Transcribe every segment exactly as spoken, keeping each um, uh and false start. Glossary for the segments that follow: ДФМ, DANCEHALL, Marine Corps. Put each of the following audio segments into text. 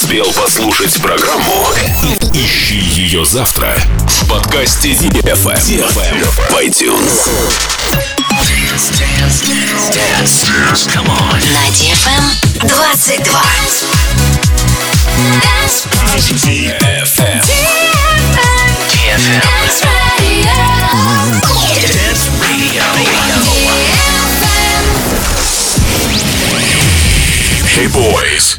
успел послушать программу? Ищи ее завтра в подкасте ДФМ в iTunes. На ДФМ двадцать два. Hey boys,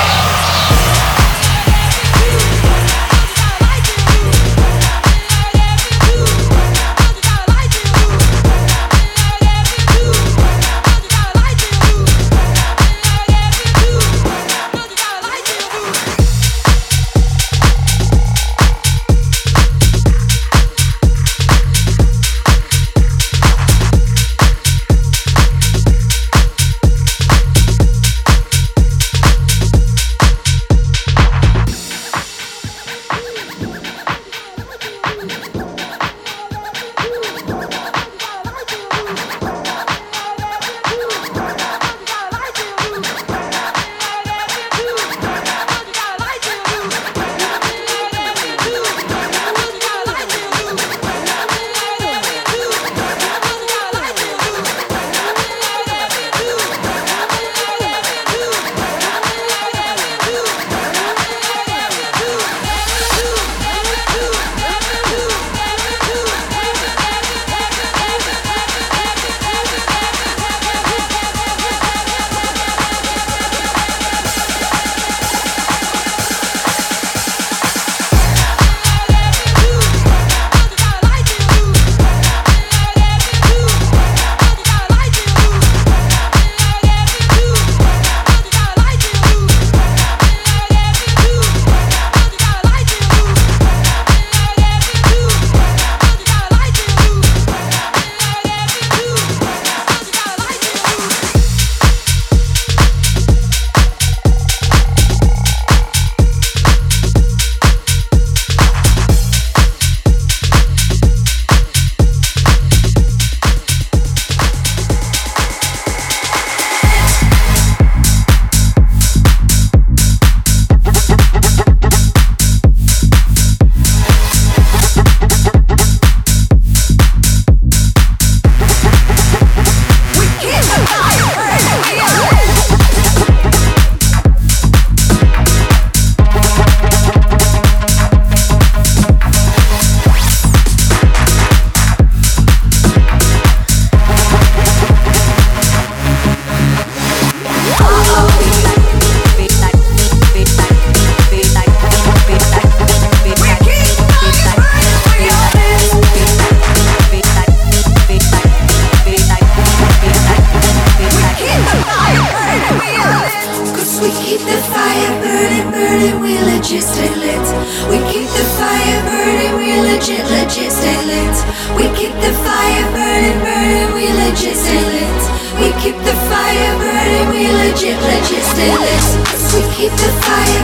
Fire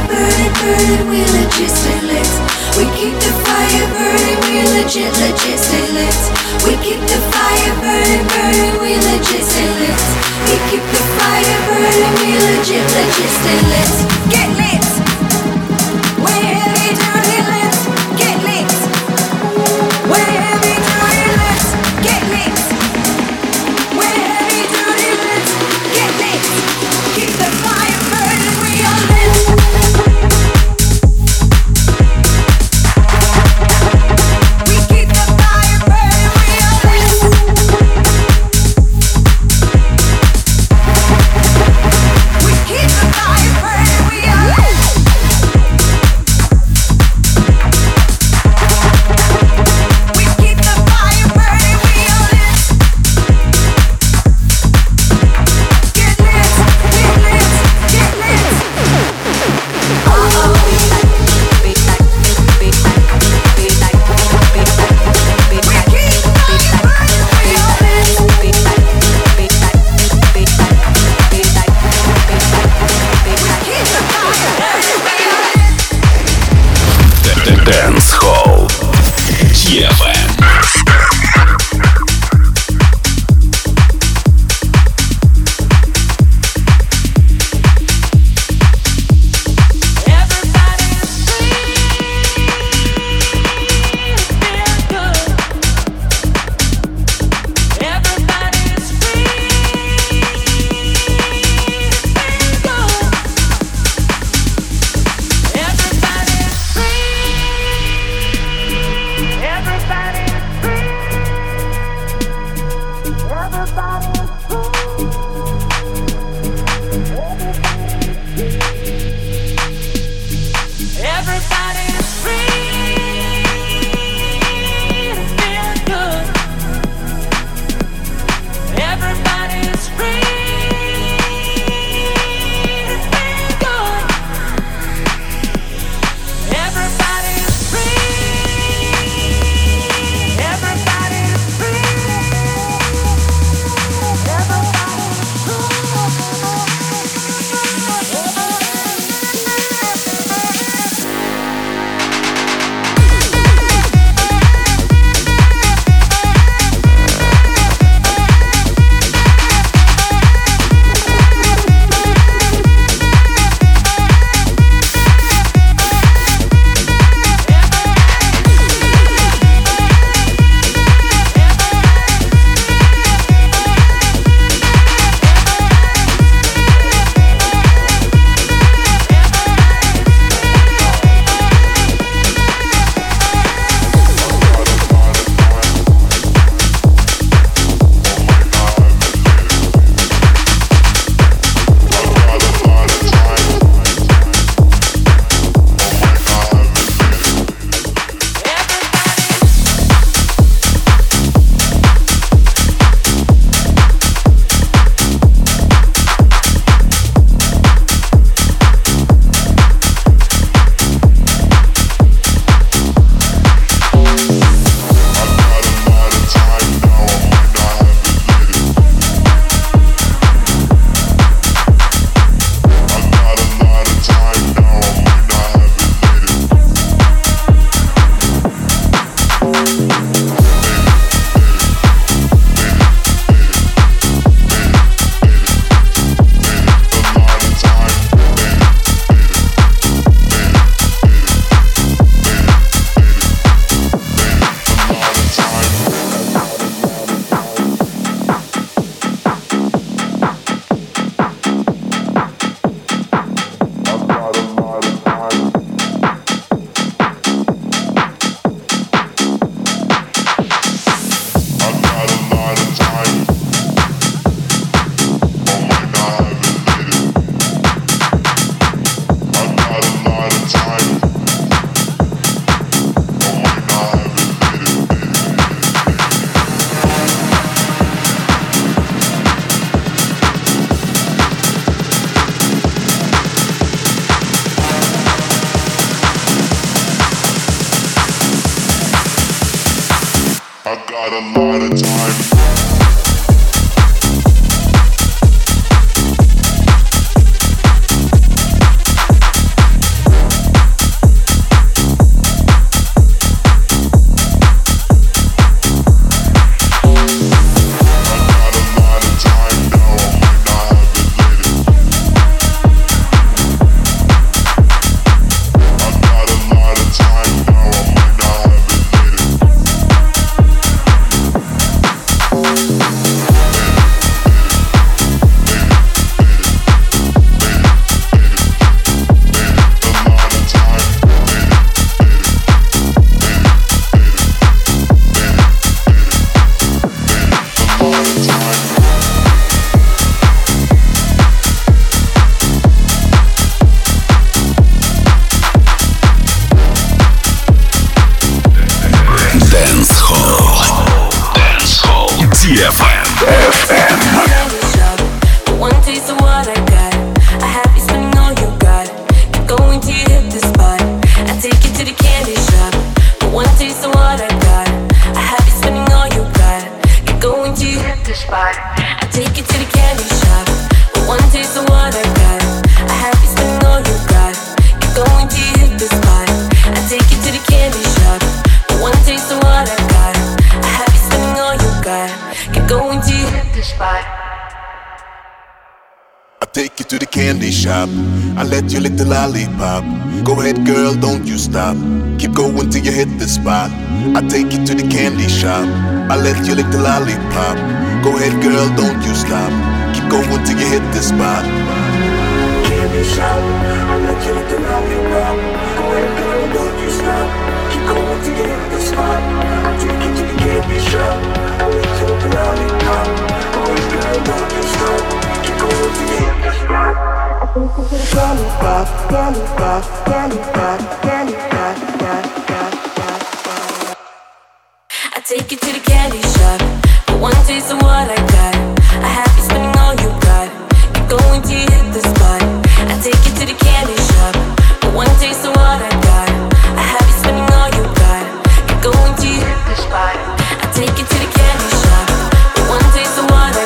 burning, we are Dance Hall. ДФМ. to the candy shop. I let you lick the lollipop. Go ahead, girl, don't you stop. Keep going till you hit the spot. I take you to the candy shop. I let you lick the lollipop. Go ahead, girl, don't you stop. Keep going till you hit the spot. Candy shop. I let you lick the lollipop. Go ahead, girl, don't you stop. Keep going till you hit the spot. I take you to the candy shop. I let you lick the lollipop. Go ahead, girl, don't you stop. I take you to the candy shop. For one taste of what I got. I have you spending all you got. Keep going till you hit the spot. I take you to the candy shop. For one taste of what I got. I have you spending all you got. Keep going till you hit the spot. I take you to the candy shop. For one taste of what I got.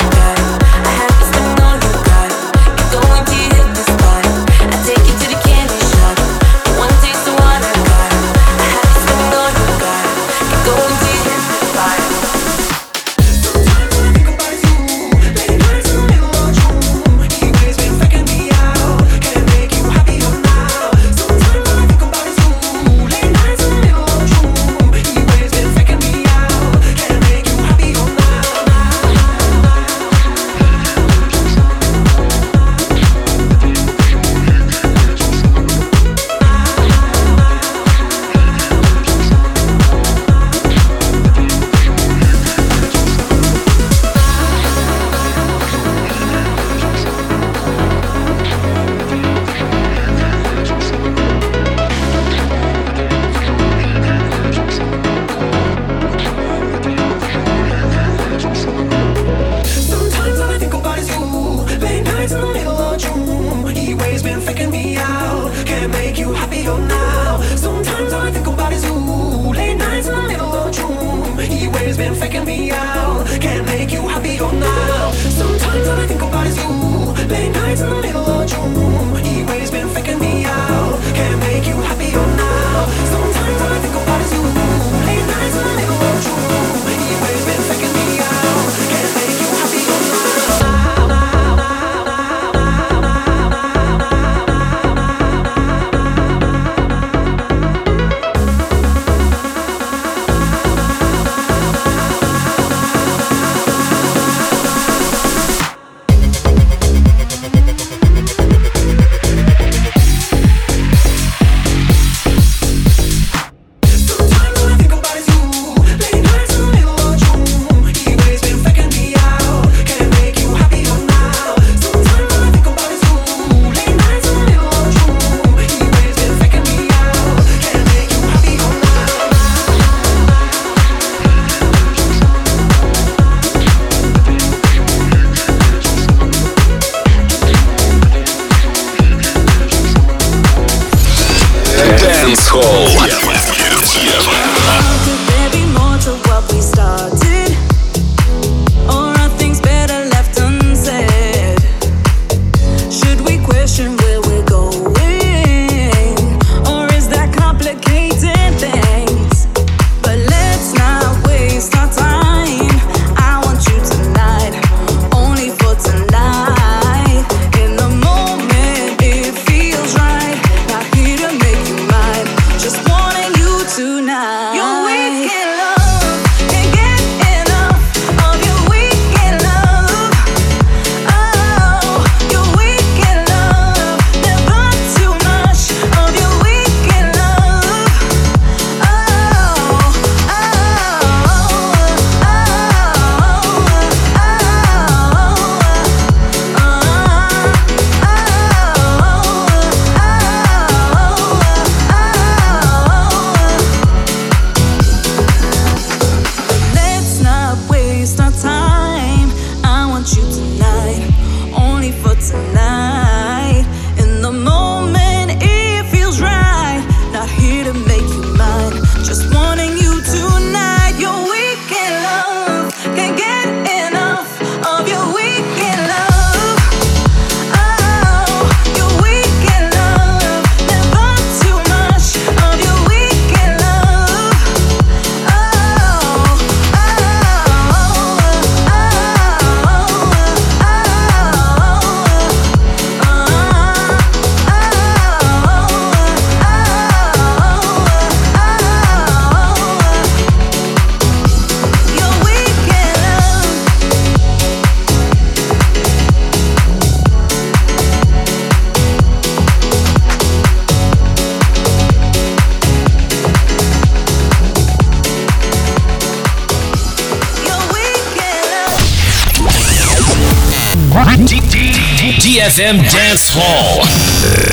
ди эф эм Dance Hall.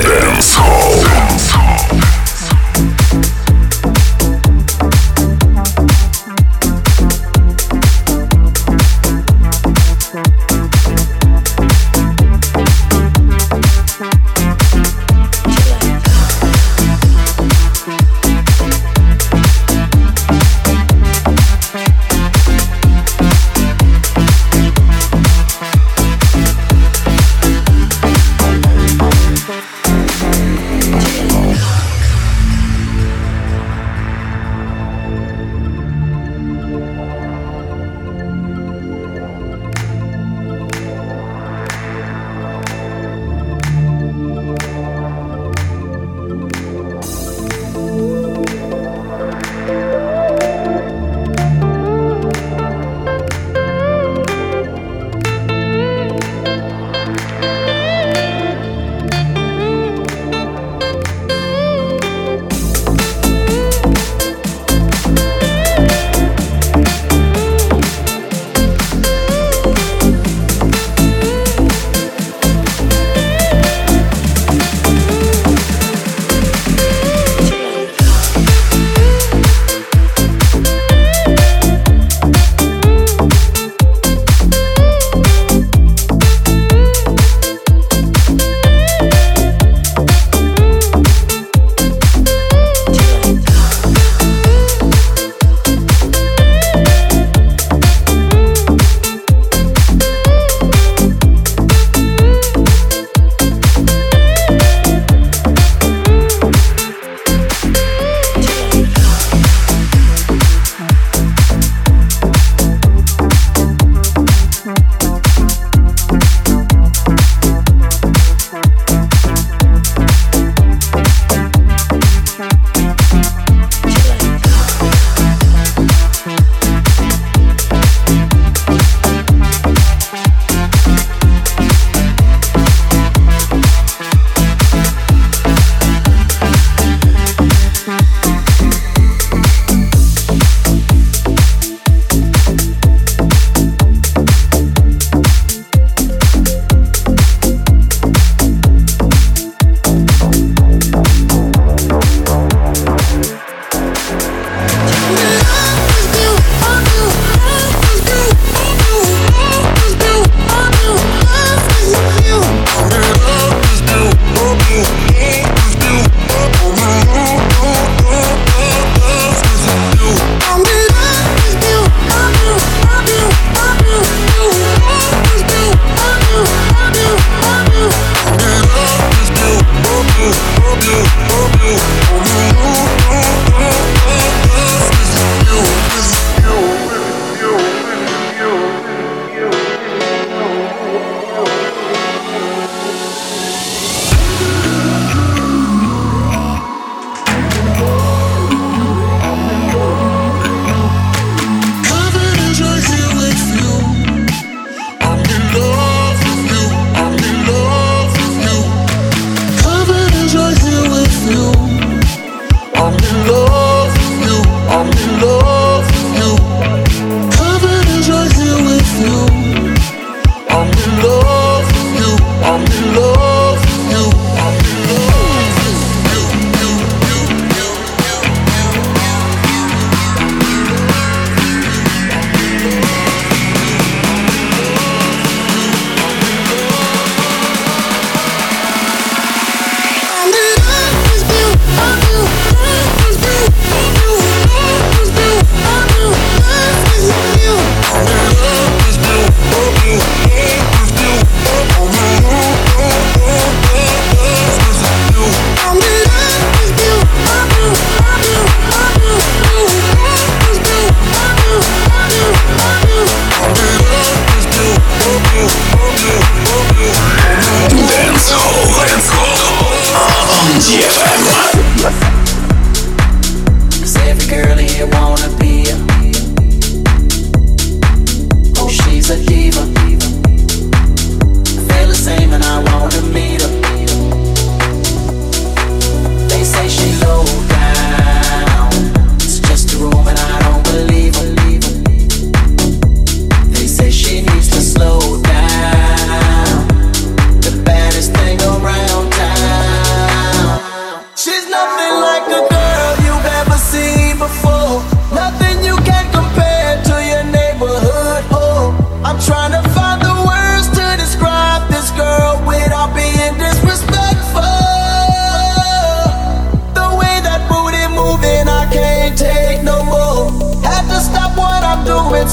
Dance Hall. Dance Hall.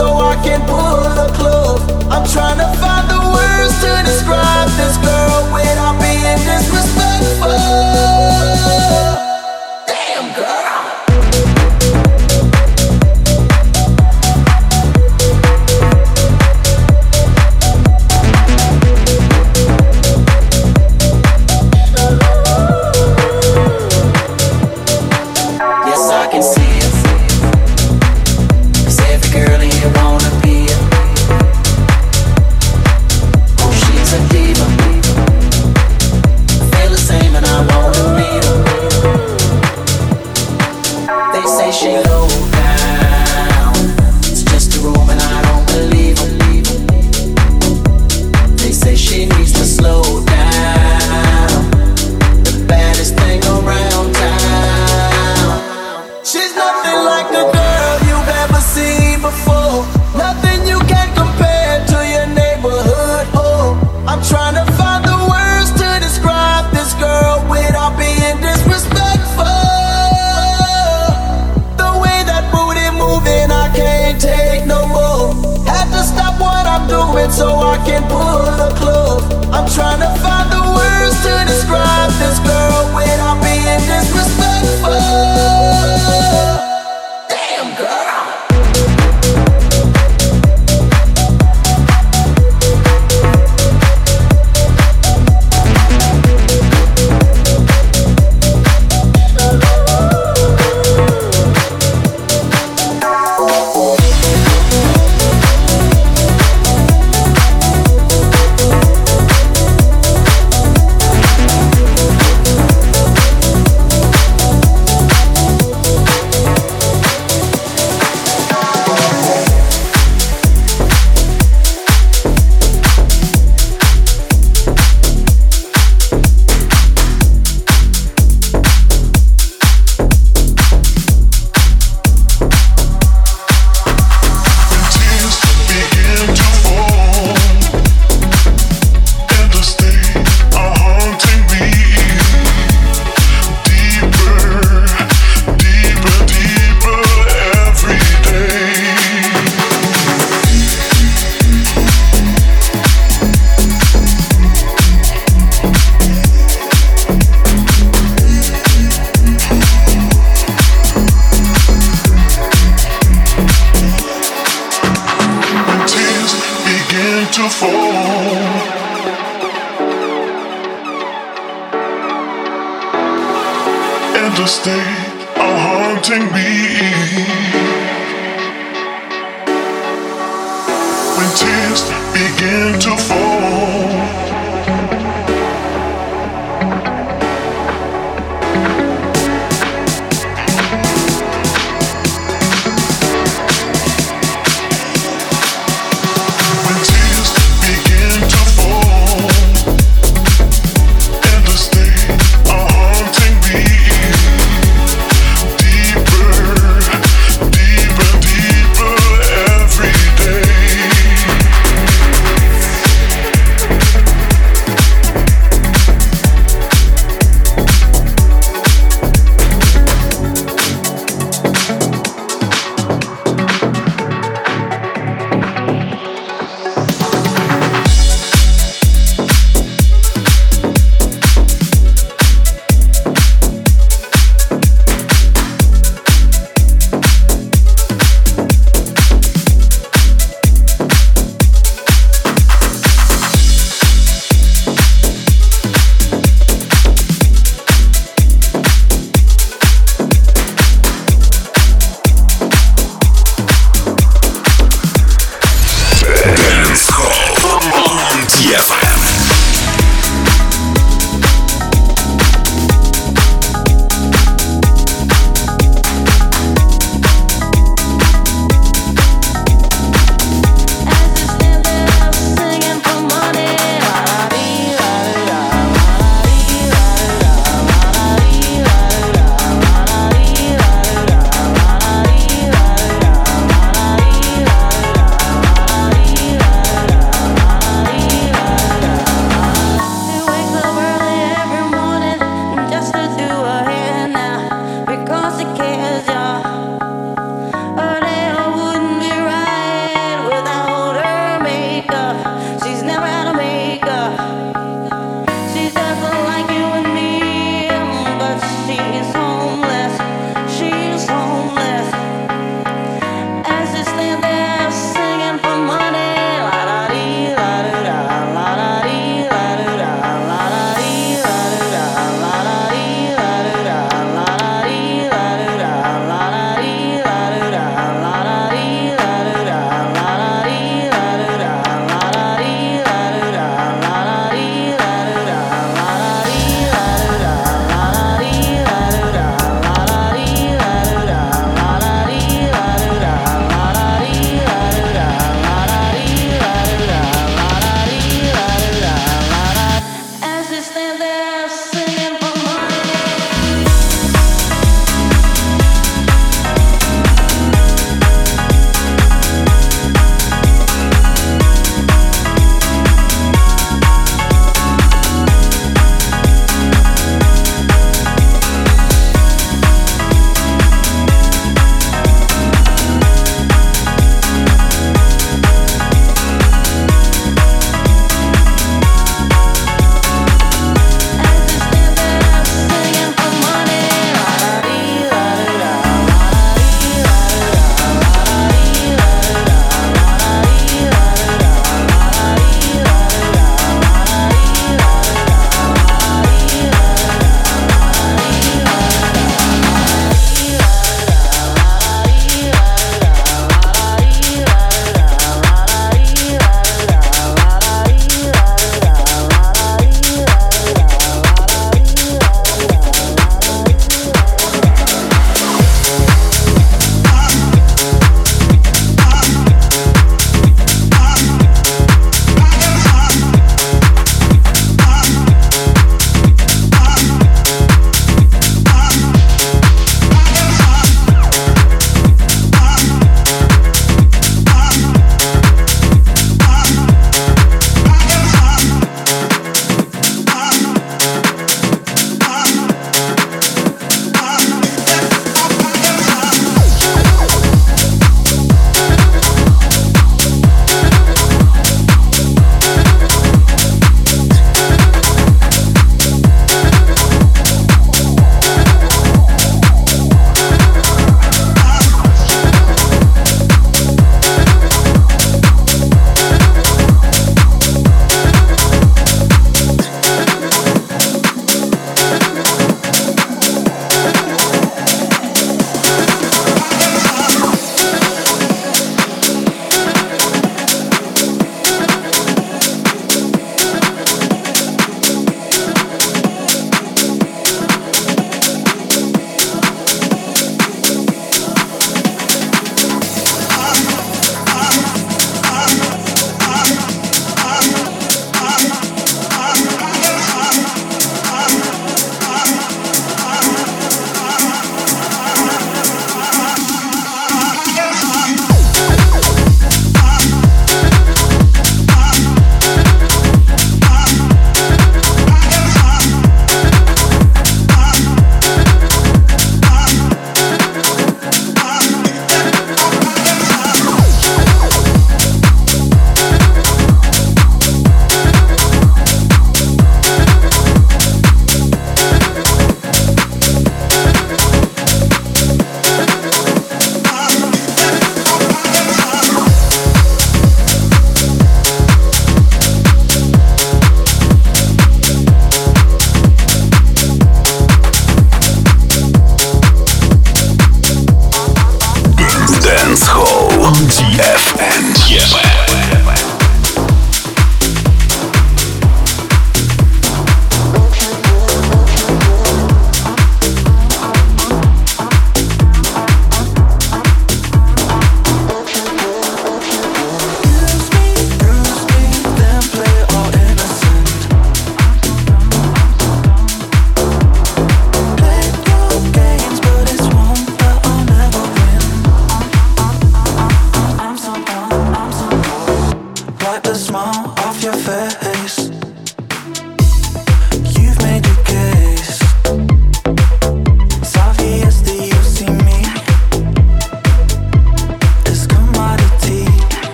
so I can pull her close. I'm trying to find the words to describe this girl without being disrespectful.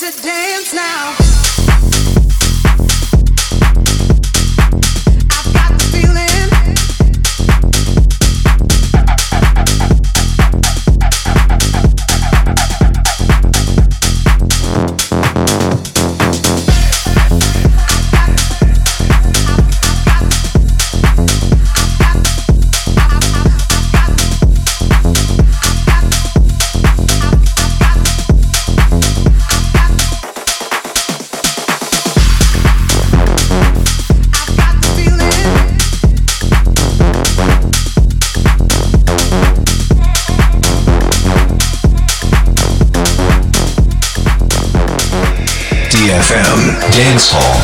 to dance now. ДФМ Dancehall.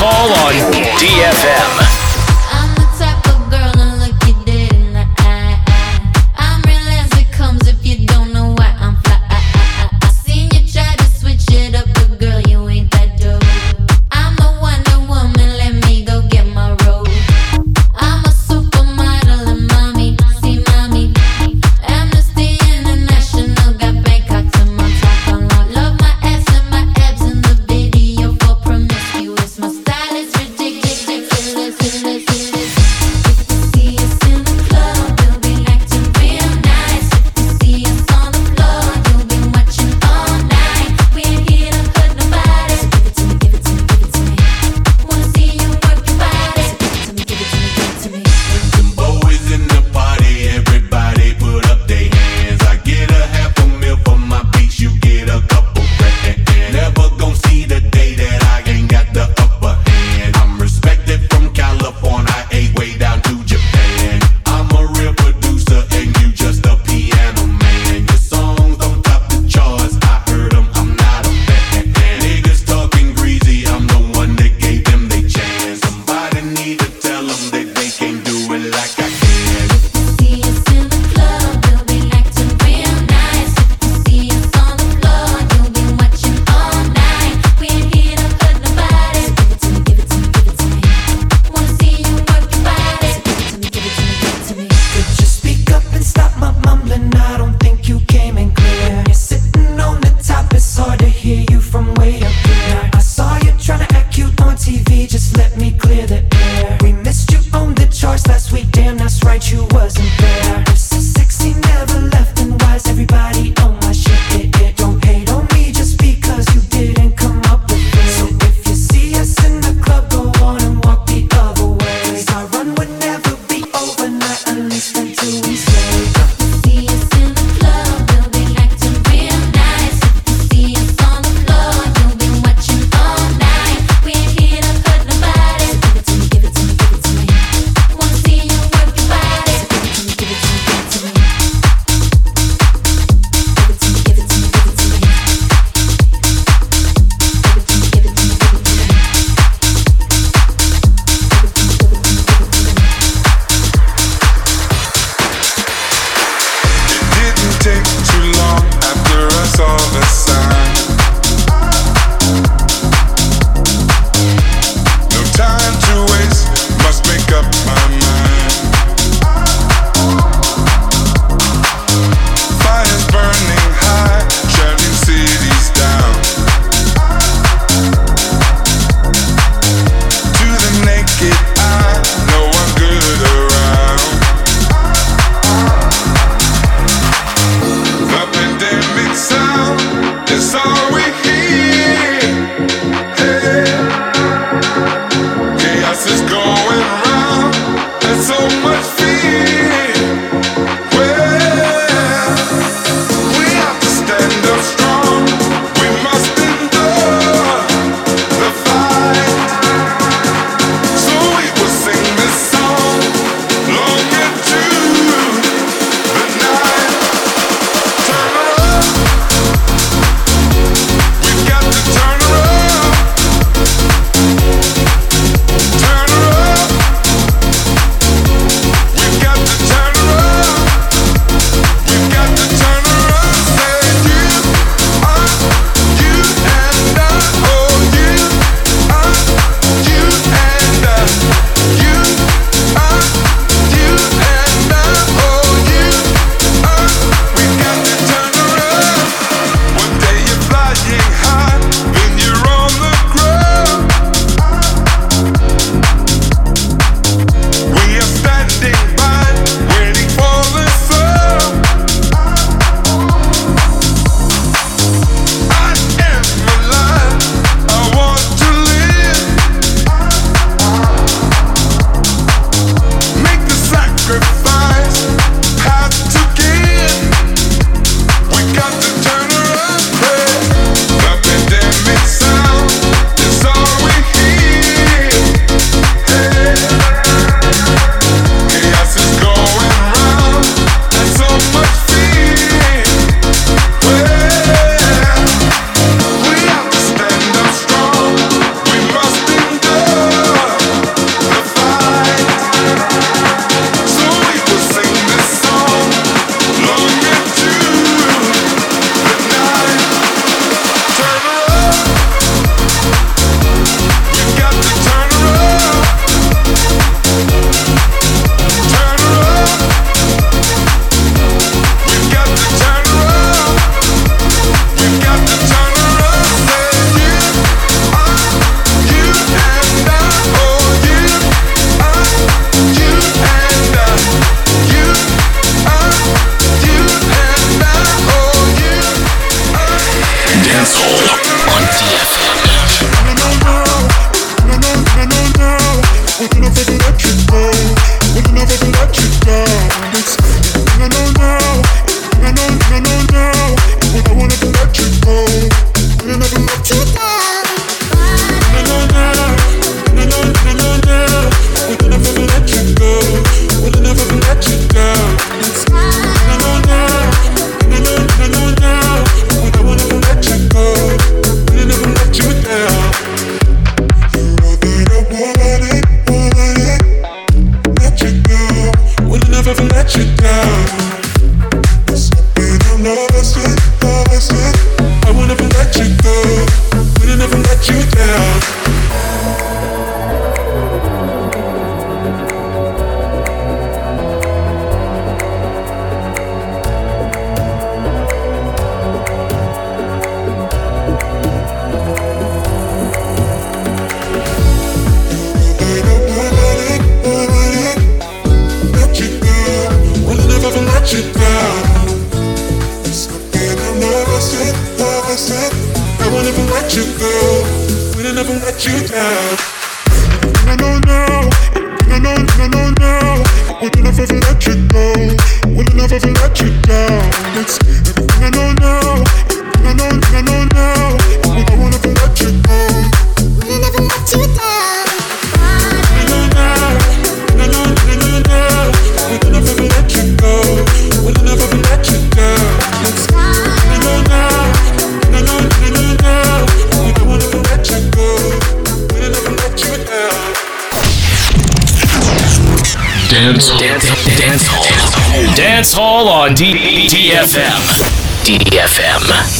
Dancehall on D F M. This Dance, dance, dance hall. Dance hall on D F M. D F M.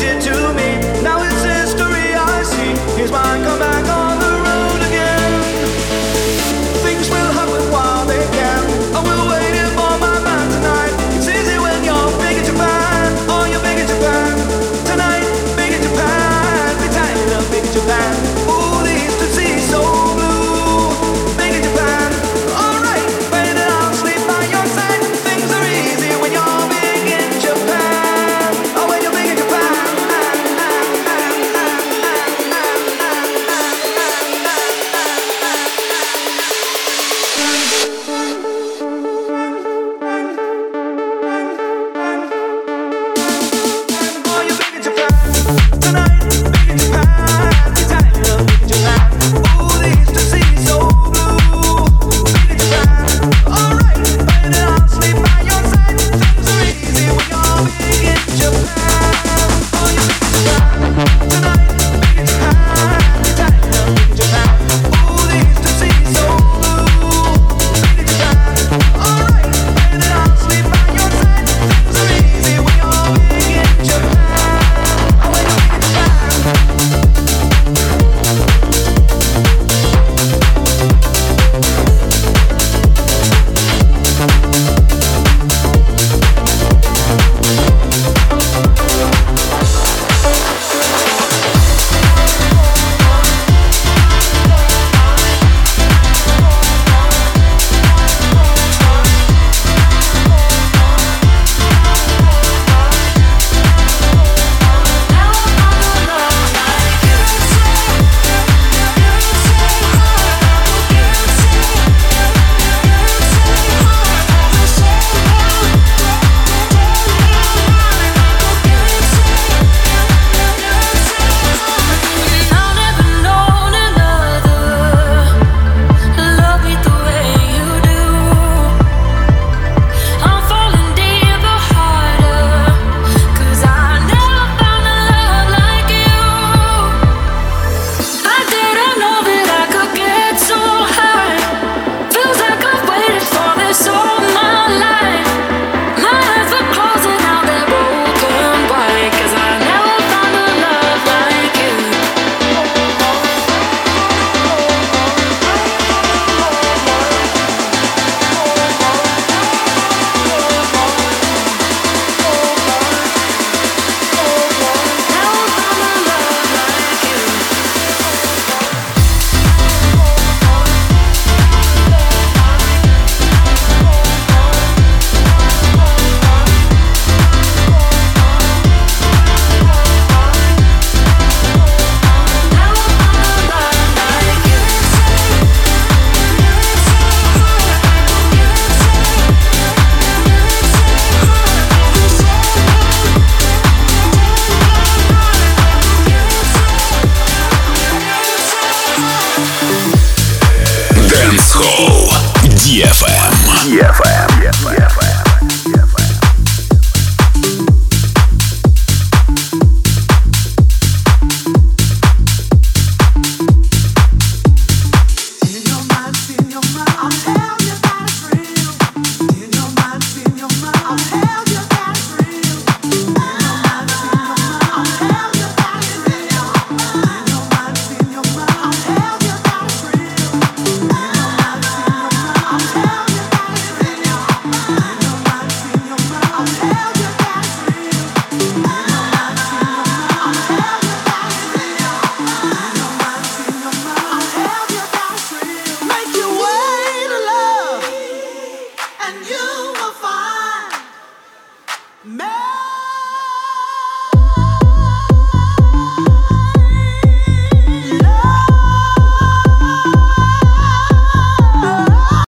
addicted to